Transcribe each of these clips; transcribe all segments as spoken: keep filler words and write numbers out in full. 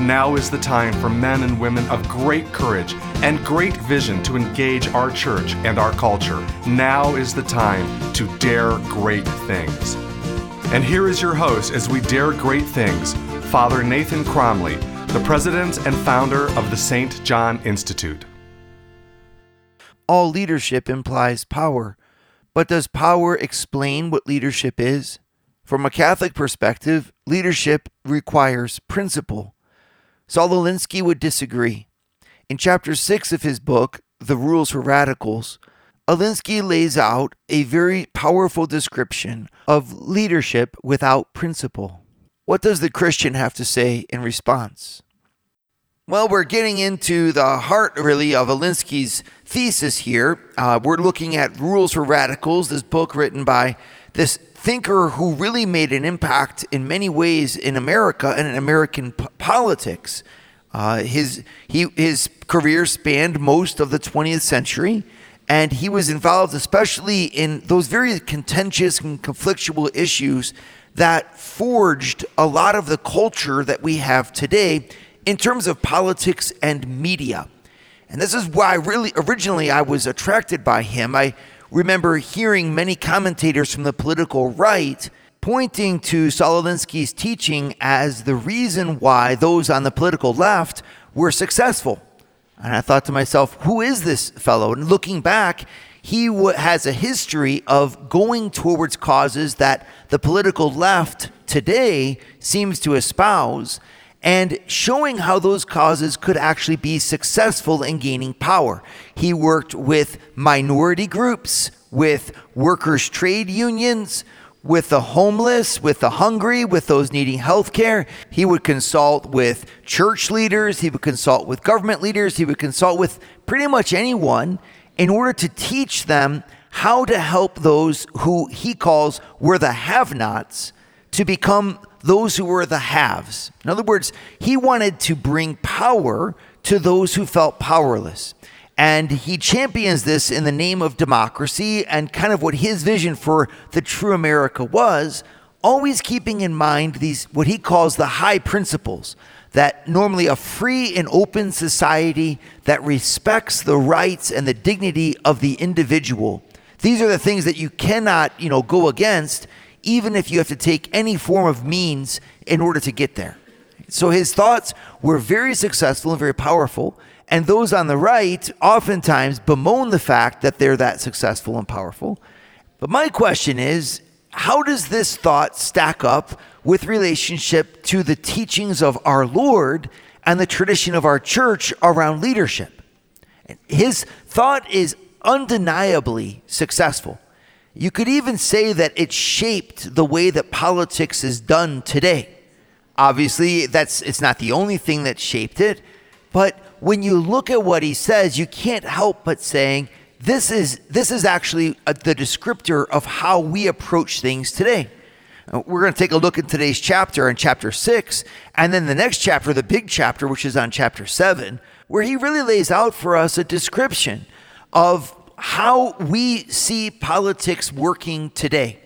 Now is the time for men and women of great courage and great vision to engage our church and our culture. Now is the time to dare great things. And here is your host as we dare great things, Father Nathan Cromley, the president and founder of the Saint John Institute. All leadership implies power. But does power explain what leadership is? From a Catholic perspective, leadership requires principle. Saul Alinsky would disagree. In chapter six of his book, The Rules for Radicals, Alinsky lays out a very powerful description of leadership without principle. What does the Christian have to say in response? Well, we're getting into the heart, really, of Alinsky's thesis here. Uh, we're looking at Rules for Radicals, this book written by this thinker who really made an impact in many ways in America and in American p- politics. Uh, his, he, his career spanned most of the twentieth century, and he was involved especially in those very contentious and conflictual issues that forged a lot of the culture that we have today in terms of politics and media. And this is why really originally I was attracted by him. I remember hearing many commentators from the political right pointing to Saul Alinsky's teaching as the reason why those on the political left were successful. And I thought to myself, who is this fellow? And looking back, he has a history of going towards causes that the political left today seems to espouse, and showing how those causes could actually be successful in gaining power. He worked with minority groups, with workers' trade unions, with the homeless, with the hungry, with those needing health care. He would consult with church leaders. He would consult with government leaders. He would consult with pretty much anyone in order to teach them how to help those who he calls were the have-nots to become those who were the haves. In other words, he wanted to bring power to those who felt powerless. And he champions this in the name of democracy and kind of what his vision for the true America was, always keeping in mind these, what he calls the high principles, that normally a free and open society that respects the rights and the dignity of the individual. These are the things that you cannot, you know, go against, even if you have to take any form of means in order to get there. So his thoughts were very successful and very powerful, and those on the right oftentimes bemoan the fact that they're that successful and powerful. But my question is, how does this thought stack up with relationship to the teachings of our Lord and the tradition of our church around leadership? His thought is undeniably successful. You could even say that it shaped the way that politics is done today. Obviously, that's it's not the only thing that shaped it, but when you look at what he says, you can't help but saying, this is, this is actually a, the descriptor of how we approach things today. We're going to take a look at today's chapter, in chapter six, and then the next chapter, the big chapter, which is on chapter seven, where he really lays out for us a description of how we see politics working today.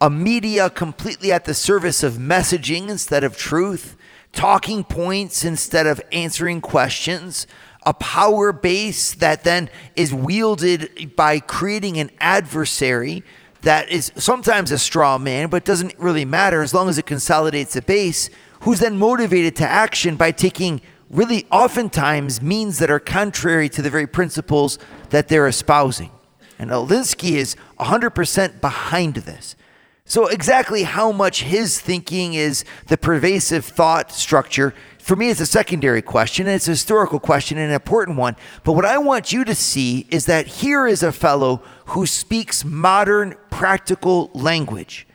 A media completely at the service of messaging instead of truth, talking points instead of answering questions, a power base that then is wielded by creating an adversary that is sometimes a straw man, but doesn't really matter as long as it consolidates a base, who's then motivated to action by taking really oftentimes means that are contrary to the very principles that they're espousing. And Alinsky is one hundred percent behind this. So exactly how much his thinking is the pervasive thought structure, for me it's a secondary question, and it's a historical question and an important one. But what I want you to see is that here is a fellow who speaks modern practical language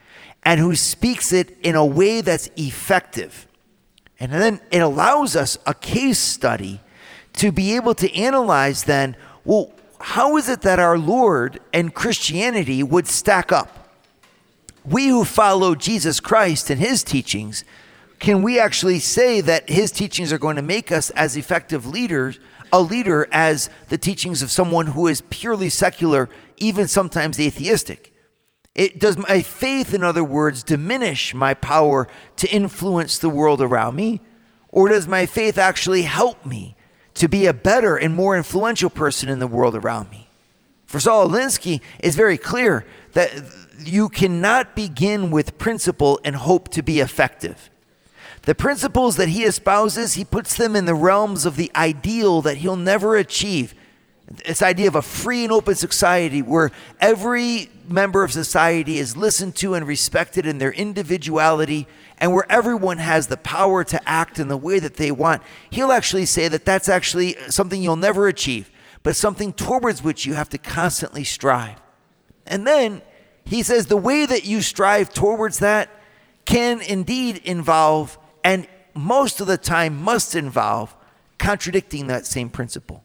and who speaks it in a way that's effective. And then it allows us a case study to be able to analyze then, well, how is it that our Lord and Christianity would stack up? We who follow Jesus Christ and his teachings, can we actually say that his teachings are going to make us as effective leaders, a leader as the teachings of someone who is purely secular, even sometimes atheistic? It, does my faith, in other words, diminish my power to influence the world around me? Or does my faith actually help me to be a better and more influential person in the world around me? For Saul Alinsky, it's very clear that you cannot begin with principle and hope to be effective. The principles that he espouses, he puts them in the realms of the ideal that he'll never achieve. This idea of a free and open society where every member of society is listened to and respected in their individuality and where everyone has the power to act in the way that they want. He'll actually say that that's actually something you'll never achieve, but something towards which you have to constantly strive. And then he says the way that you strive towards that can indeed involve, and most of the time must involve, contradicting that same principle.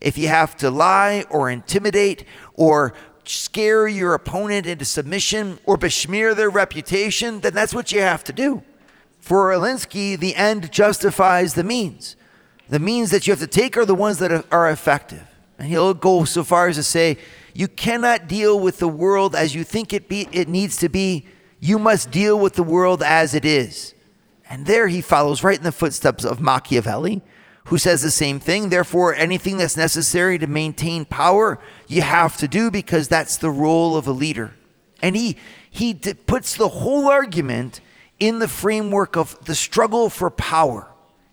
If you have to lie or intimidate or scare your opponent into submission or besmear their reputation, then that's what you have to do. For Alinsky, the end justifies the means. The means that you have to take are the ones that are effective. And he'll go so far as to say, you cannot deal with the world as you think it be, it needs to be. You must deal with the world as it is. And there he follows right in the footsteps of Machiavelli, who says the same thing. Therefore, anything that's necessary to maintain power, you have to do because that's the role of a leader. And he he d- puts the whole argument in the framework of the struggle for power.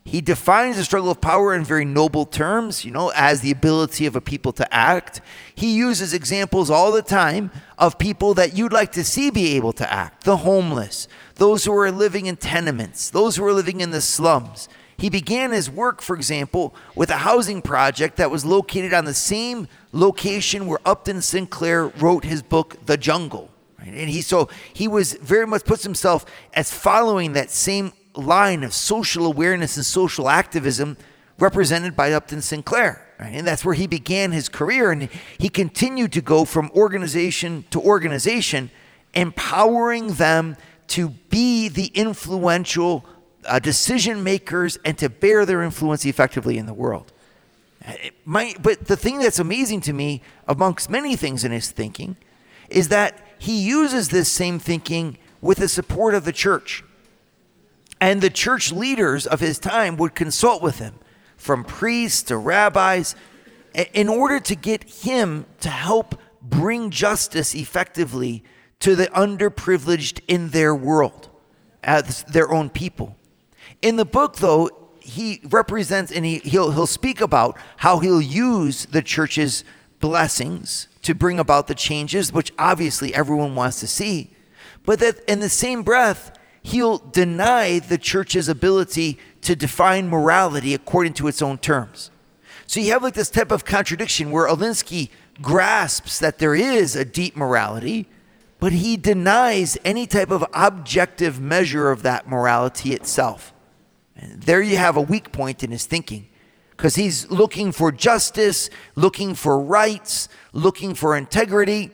He defines the struggle of power in very noble terms, you know, as the ability of a people to act. He uses examples all the time of people that you'd like to see be able to act. The homeless, those who are living in tenements, those who are living in the slums. He began his work, for example, with a housing project that was located on the same location where Upton Sinclair wrote his book, The Jungle. Right? And he so he was very much puts himself as following that same line of social awareness and social activism represented by Upton Sinclair. Right? And that's where he began his career. And he continued to go from organization to organization, empowering them to be the influential Uh, decision makers and to bear their influence effectively in the world. It might, but the thing that's amazing to me, amongst many things in his thinking, is that he uses this same thinking with the support of the church. And the church leaders of his time would consult with him, from priests to rabbis, in order to get him to help bring justice effectively to the underprivileged in their world, as their own people. In the book, though, he represents and he, he'll he'll speak about how he'll use the church's blessings to bring about the changes, which obviously everyone wants to see. But that in the same breath, he'll deny the church's ability to define morality according to its own terms. So you have like this type of contradiction where Alinsky grasps that there is a deep morality, but he denies any type of objective measure of that morality itself. And there you have a weak point in his thinking, because he's looking for justice, looking for rights, looking for integrity,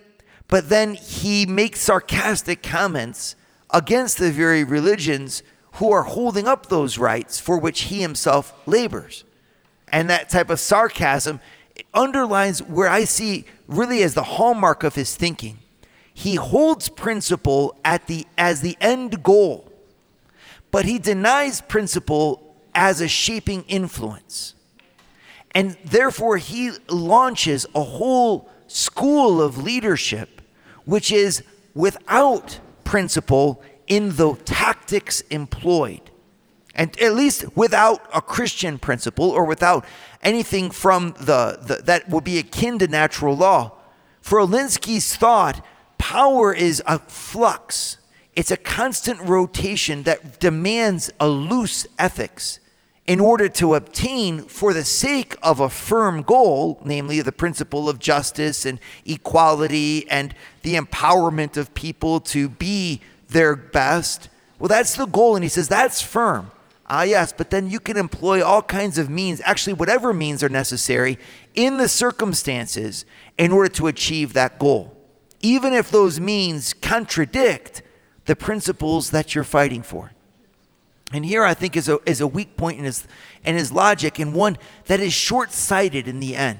but then he makes sarcastic comments against the very religions who are holding up those rights for which he himself labors. And that type of sarcasm underlines where I see really as the hallmark of his thinking. He holds principle at the as the end goal, but he denies principle as a shaping influence. And therefore, he launches a whole school of leadership, which is without principle in the tactics employed. And at least without a Christian principle or without anything from the, the that would be akin to natural law. For Alinsky's thought, power is a flux. It's a constant rotation that demands a loose ethics in order to obtain, for the sake of a firm goal, namely the principle of justice and equality and the empowerment of people to be their best. Well, that's the goal. And he says that's firm. Ah, yes, but then you can employ all kinds of means, actually whatever means are necessary in the circumstances in order to achieve that goal, even if those means contradict the principles that you're fighting for. And here I think is a, is a weak point in his, in his logic, and one that is short-sighted in the end.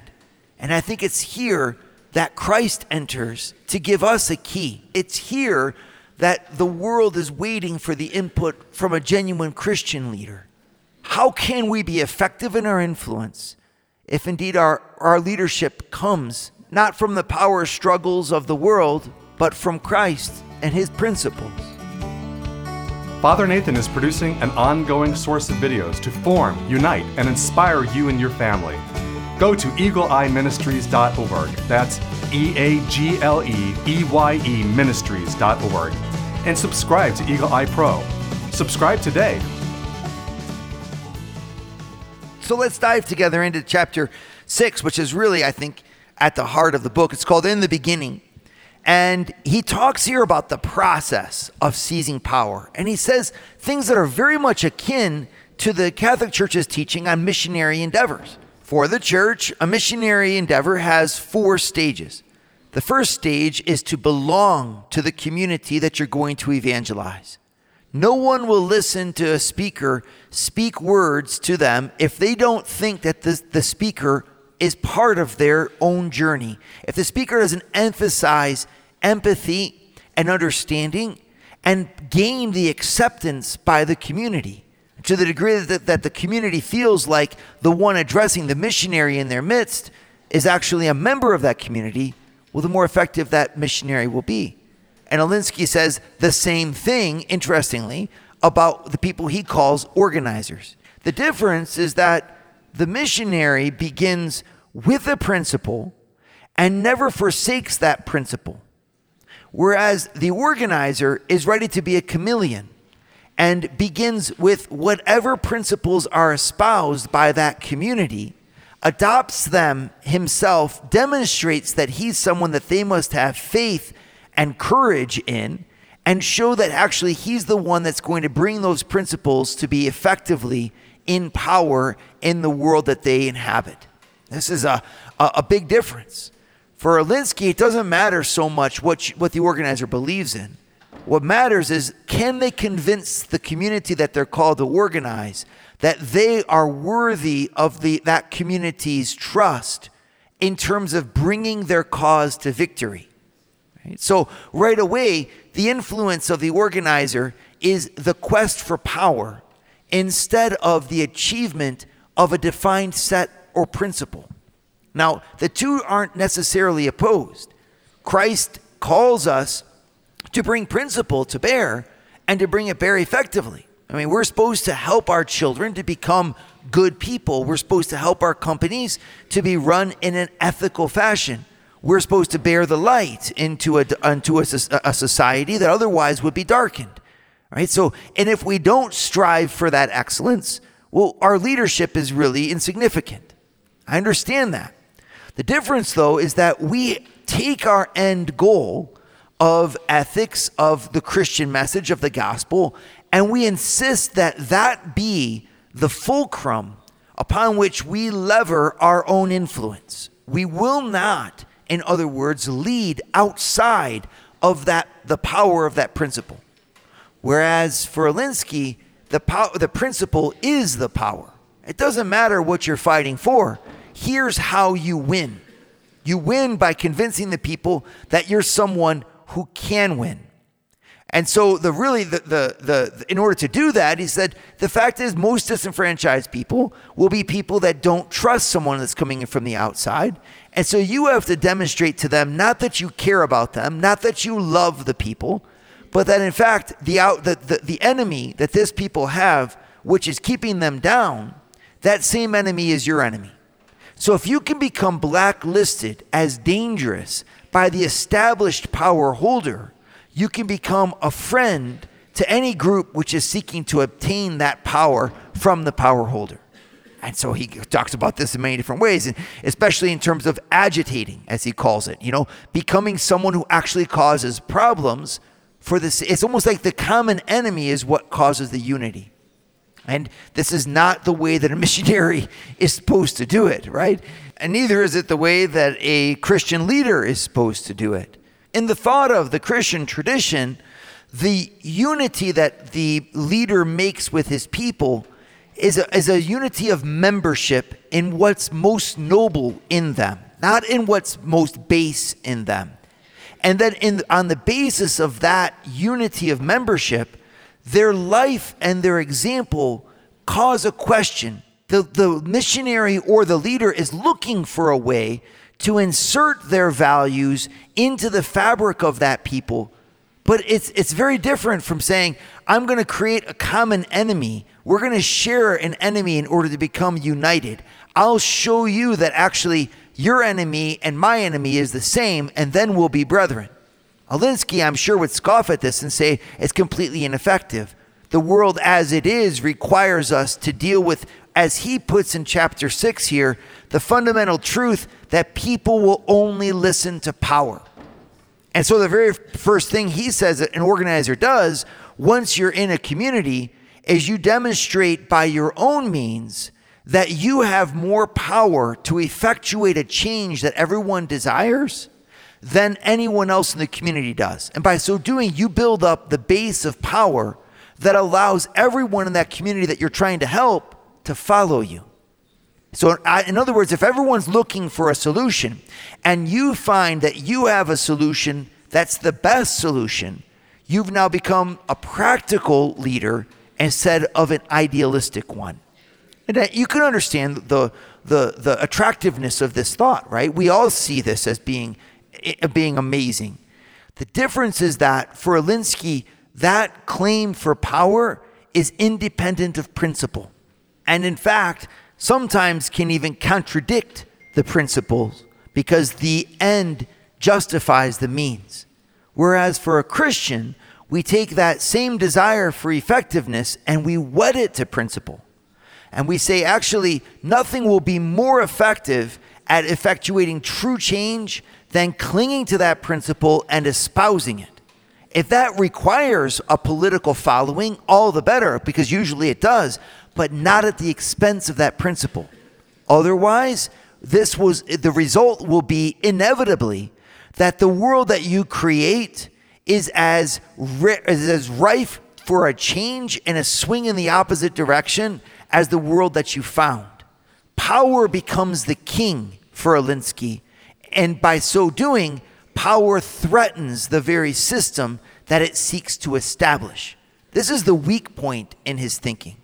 And I think it's here that Christ enters to give us a key. It's here that the world is waiting for the input from a genuine Christian leader. How can we be effective in our influence if indeed our, our leadership comes not from the power struggles of the world, but from Christ and his principles? Father Nathan is producing an ongoing source of videos to form, unite, and inspire you and your family. Go to eagle eye ministries dot org. That's E A G L E E Y E ministries dot org. And subscribe to Eagle Eye Pro. Subscribe today. So let's dive together into chapter six, which is really, I think, at the heart of the book. It's called In the Beginning. And he talks here about the process of seizing power. And he says things that are very much akin to the Catholic Church's teaching on missionary endeavors. For the church, a missionary endeavor has four stages. The first stage is to belong to the community that you're going to evangelize. No one will listen to a speaker speak words to them if they don't think that the, the speaker is part of their own journey. If the speaker doesn't emphasize empathy and understanding and gain the acceptance by the community, to the degree that, that the community feels like the one addressing the missionary in their midst is actually a member of that community, well, the more effective that missionary will be. And Alinsky says the same thing, interestingly, about the people he calls organizers. The difference is that the missionary begins with a principle and never forsakes that principle, whereas the organizer is ready to be a chameleon and begins with whatever principles are espoused by that community, adopts them himself, demonstrates that he's someone that they must have faith and courage in, and show that actually he's the one that's going to bring those principles to be effectively in power in the world that they inhabit. This is a, a, a big difference. For Alinsky, it doesn't matter so much what, you, what the organizer believes in. What matters is, can they convince the community that they're called to organize that they are worthy of the, that community's trust in terms of bringing their cause to victory? Right? So right away, the influence of the organizer is the quest for power instead of the achievement of a defined set or principle. Now, the two aren't necessarily opposed. Christ calls us to bring principle to bear and to bring it bear effectively. I mean, we're supposed to help our children to become good people. We're supposed to help our companies to be run in an ethical fashion. We're supposed to bear the light into a, into a, a society that otherwise would be darkened, right? So, and if we don't strive for that excellence, well, our leadership is really insignificant. I understand that. The difference, though, is that we take our end goal of ethics, of the Christian message, of the gospel, and we insist that that be the fulcrum upon which we lever our own influence. We will not, in other words, lead outside of that, the power of that principle. Whereas for Alinsky, the power, the principle is the power. It doesn't matter what you're fighting for. Here's how you win. You win by convincing the people that you're someone who can win. And so the really the, the the in order to do that, he said the fact is most disenfranchised people will be people that don't trust someone that's coming in from the outside. And so you have to demonstrate to them not that you care about them, not that you love the people, but that in fact the out the the, the enemy that this people have, which is keeping them down, that same enemy is your enemy. So if you can become blacklisted as dangerous by the established power holder, you can become a friend to any group which is seeking to obtain that power from the power holder. And so he talks about this in many different ways, and especially in terms of agitating, as he calls it, you know, becoming someone who actually causes problems for this. It's almost like the common enemy is what causes the unity. And this is not the way that a missionary is supposed to do it, right? And neither is it the way that a Christian leader is supposed to do it. In the thought of the Christian tradition, the unity that the leader makes with his people is a, is a unity of membership in what's most noble in them, not in what's most base in them. And then in, on the basis of that unity of membership, their life and their example cause a question. The, the missionary or the leader is looking for a way to insert their values into the fabric of that people. But it's it's very different from saying, I'm going to create a common enemy. We're going to share an enemy in order to become united. I'll show you that actually your enemy and my enemy is the same, and then we'll be brethren. Alinsky, I'm sure, would scoff at this and say it's completely ineffective. The world as it is requires us to deal with, as he puts in chapter six here, the fundamental truth that people will only listen to power. And so the very first thing he says that an organizer does once you're in a community is you demonstrate by your own means that you have more power to effectuate a change that everyone desires than anyone else in the community does. And by so doing, you build up the base of power that allows everyone in that community that you're trying to help to follow you. So in other words, if everyone's looking for a solution and you find that you have a solution that's the best solution, you've now become a practical leader instead of an idealistic one. And you can understand the, the, the attractiveness of this thought, right? We all see this as being being amazing. The difference is that for Alinsky, that claim for power is independent of principle. And in fact, sometimes can even contradict the principles because the end justifies the means. Whereas for a Christian, we take that same desire for effectiveness and we wed it to principle. And we say, actually, nothing will be more effective at effectuating true change than clinging to that principle and espousing it. If that requires a political following, all the better, because usually it does, but not at the expense of that principle. Otherwise, this was the result will be inevitably that the world that you create is as, is as rife for a change and a swing in the opposite direction as the world that you found. Power becomes the king for Alinsky. And by so doing, power threatens the very system that it seeks to establish. This is the weak point in his thinking,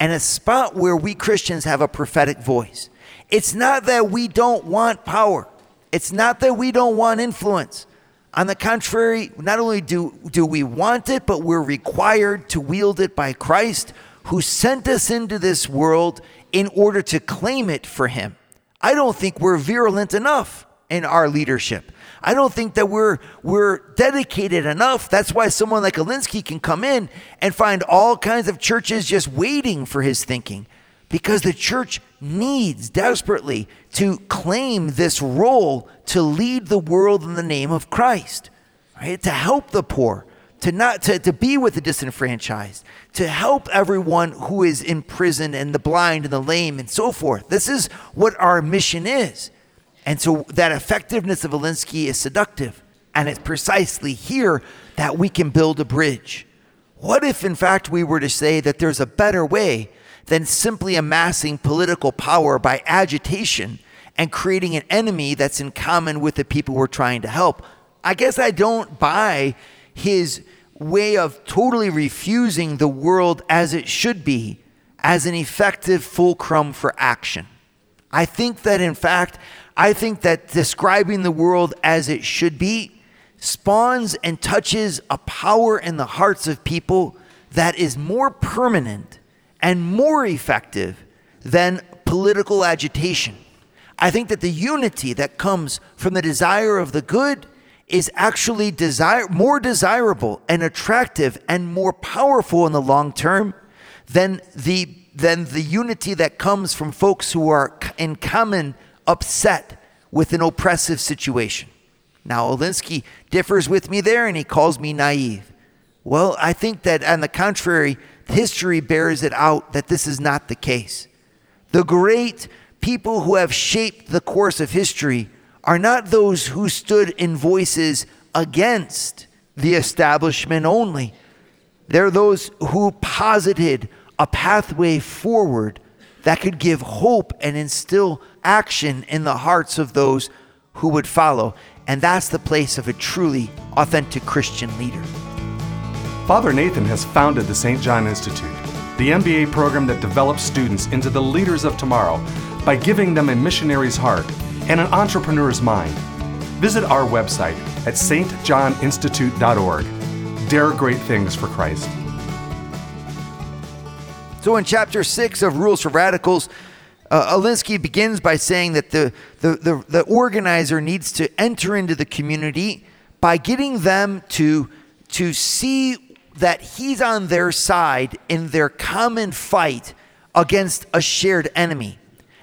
and a spot where we Christians have a prophetic voice. It's not that we don't want power. It's not that we don't want influence. On the contrary, not only do, do we want it, but we're required to wield it by Christ, who sent us into this world in order to claim it for him. I don't think we're virulent enough in our leadership. I don't think that we're we're dedicated enough. That's why someone like Alinsky can come in and find all kinds of churches just waiting for his thinking, because the church needs desperately to claim this role to lead the world in the name of Christ, right? To help the poor, to not to, to be with the disenfranchised, to help everyone who is in prison and the blind and the lame and so forth. This is what our mission is. And so that effectiveness of Alinsky is seductive. And it's precisely here that we can build a bridge. What if, in fact, we were to say that there's a better way than simply amassing political power by agitation and creating an enemy that's in common with the people we're trying to help? I guess I don't buy his way of totally refusing the world as it should be as an effective fulcrum for action. I think that, in fact, I think that describing the world as it should be spawns and touches a power in the hearts of people that is more permanent and more effective than political agitation. I think that the unity that comes from the desire of the good is actually desire, more desirable and attractive and more powerful in the long term than the, than the unity that comes from folks who are in common upset with an oppressive situation. Now, Alinsky differs with me there, and he calls me naive. Well, I think that, on the contrary, history bears it out that this is not the case. The great people who have shaped the course of history are not those who stood in voices against the establishment only. They're those who posited a pathway forward that could give hope and instill action in the hearts of those who would follow. And that's the place of a truly authentic Christian leader. Father Nathan has founded the Saint John Institute, the M B A program that develops students into the leaders of tomorrow by giving them a missionary's heart and an entrepreneur's mind. Visit our website at Saint John Institute dot org. Dare great things for Christ. So in chapter six of Rules for Radicals, uh, Alinsky begins by saying that the, the, the, the organizer needs to enter into the community by getting them to, to see that he's on their side in their common fight against a shared enemy.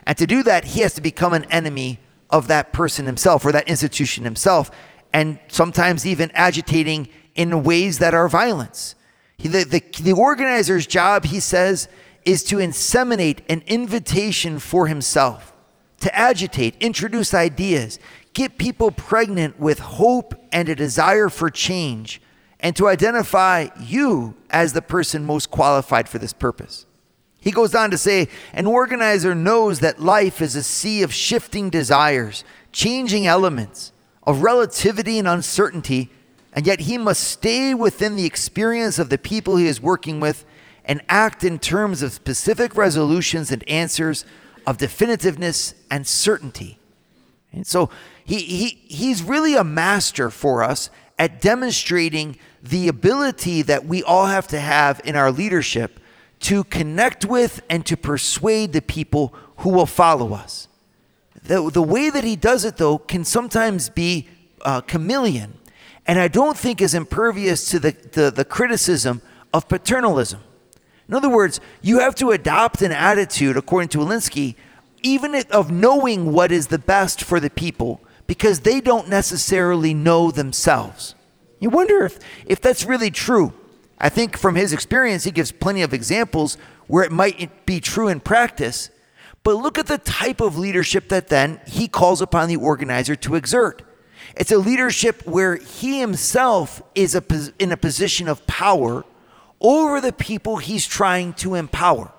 And to do that, he has to become an enemy of that person himself or that institution himself, and sometimes even agitating in ways that are violence. The, the, the organizer's job, he says, is to inseminate an invitation for himself, to agitate, introduce ideas, get people pregnant with hope and a desire for change, and to identify you as the person most qualified for this purpose. He goes on to say, an organizer knows that life is a sea of shifting desires, changing elements, of relativity and uncertainty, and yet he must stay within the experience of the people he is working with and act in terms of specific resolutions and answers, of definitiveness and certainty. And so he, he he's really a master for us at demonstrating the ability that we all have to have in our leadership to connect with and to persuade the people who will follow us. The, the way that he does it, though, can sometimes be uh, chameleon, and I don't think is impervious to the, the, the criticism of paternalism. In other words, you have to adopt an attitude, according to Alinsky, even of knowing what is the best for the people, because they don't necessarily know themselves. You wonder if, if that's really true. I think from his experience, he gives plenty of examples where it might be true in practice, but look at the type of leadership that then he calls upon the organizer to exert. It's a leadership where he himself is a, in a position of power over the people he's trying to empower,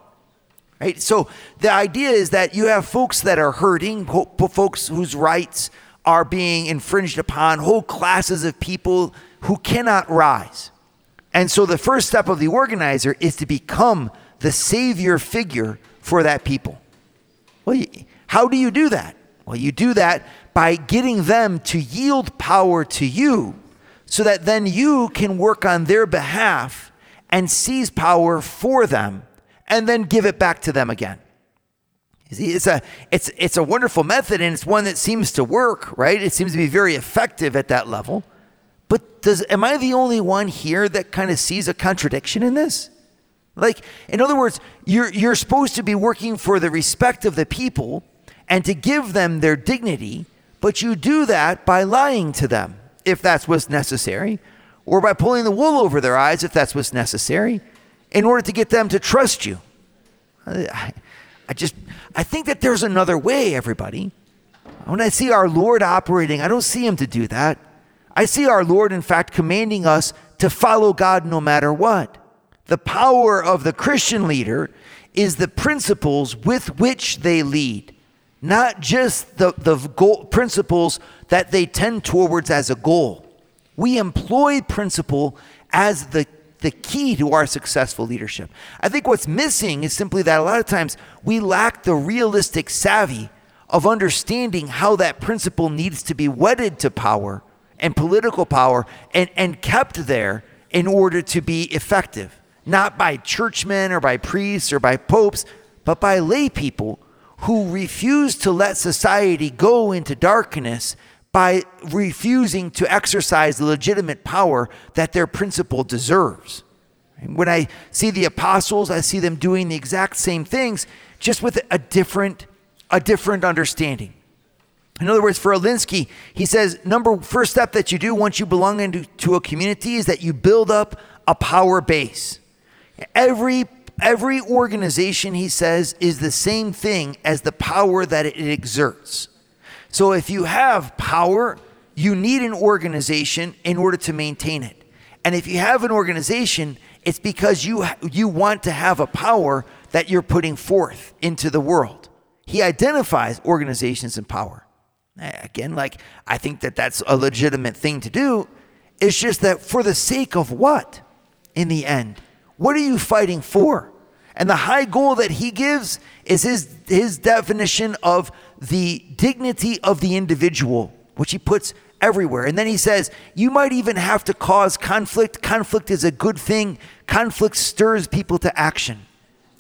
right? So the idea is that you have folks that are hurting, folks whose rights are being infringed upon, whole classes of people who cannot rise. And so the first step of the organizer is to become the savior figure for that people. Well, how do you do that? Well, you do that by getting them to yield power to you so that then you can work on their behalf and seize power for them and then give it back to them again. It's a, it's, it's a wonderful method, and it's one that seems to work, right? It seems to be very effective at that level. But does, am I the only one here that kind of sees a contradiction in this? Like, in other words, you're, you're supposed to be working for the respect of the people and to give them their dignity, but you do that by lying to them, if that's what's necessary, or by pulling the wool over their eyes, if that's what's necessary, in order to get them to trust you. I, I just, I think that there's another way, everybody. When I see our Lord operating, I don't see him to do that. I see our Lord, in fact, commanding us to follow God no matter what. The power of the Christian leader is the principles with which they lead, not just the, the goal, principles that they tend towards as a goal. We employ principle as the, the key to our successful leadership. I think what's missing is simply that a lot of times we lack the realistic savvy of understanding how that principle needs to be wedded to power and political power, and, and kept there in order to be effective, not by churchmen or by priests or by popes, but by lay people who refuse to let society go into darkness by refusing to exercise the legitimate power that their principle deserves. When I see the apostles, I see them doing the exact same things, just with a different, a different understanding. In other words, for Alinsky, he says, number first step that you do once you belong into to a community is that you build up a power base. Every every organization, he says, is the same thing as the power that it exerts. So if you have power, you need an organization in order to maintain it. And if you have an organization, it's because you you want to have a power that you're putting forth into the world. He identifies organizations and power. Again, like, I think that that's a legitimate thing to do. It's just that for the sake of what, in the end? What are you fighting for? And the high goal that he gives is his, his definition of the dignity of the individual, which he puts everywhere. And then he says, you might even have to cause conflict. Conflict is a good thing. Conflict stirs people to action.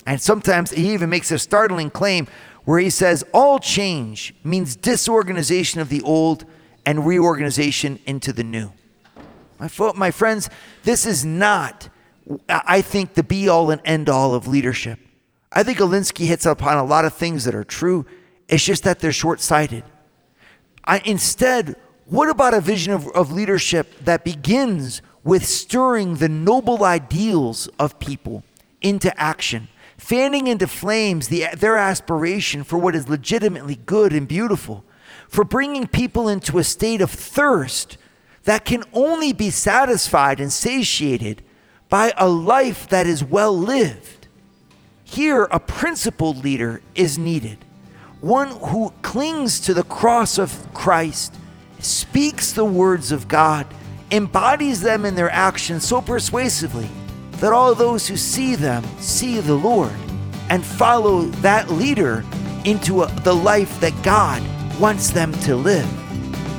And sometimes he even makes a startling claim where he says, all change means disorganization of the old and reorganization into the new. My, fo- my friends, this is not, I think, the be-all and end-all of leadership. I think Alinsky hits upon a lot of things that are true. It's just that they're short-sighted. I, instead, what about a vision of, of leadership that begins with stirring the noble ideals of people into action, fanning into flames the, their aspiration for what is legitimately good and beautiful, for bringing people into a state of thirst that can only be satisfied and satiated by a life that is well lived. Here, a principled leader is needed, one who clings to the cross of Christ, speaks the words of God, embodies them in their actions so persuasively that all those who see them see the Lord and follow that leader into a, the life that God wants them to live.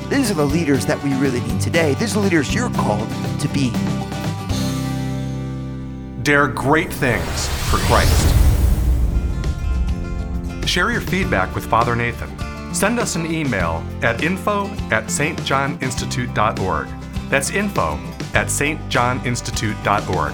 These are the leaders that we really need today. These are the leaders you're called to be. Dare great things for Christ. Share your feedback with Father Nathan. Send us an email at info at Saint John Institute dot org. That's info at Saint John Institute dot org.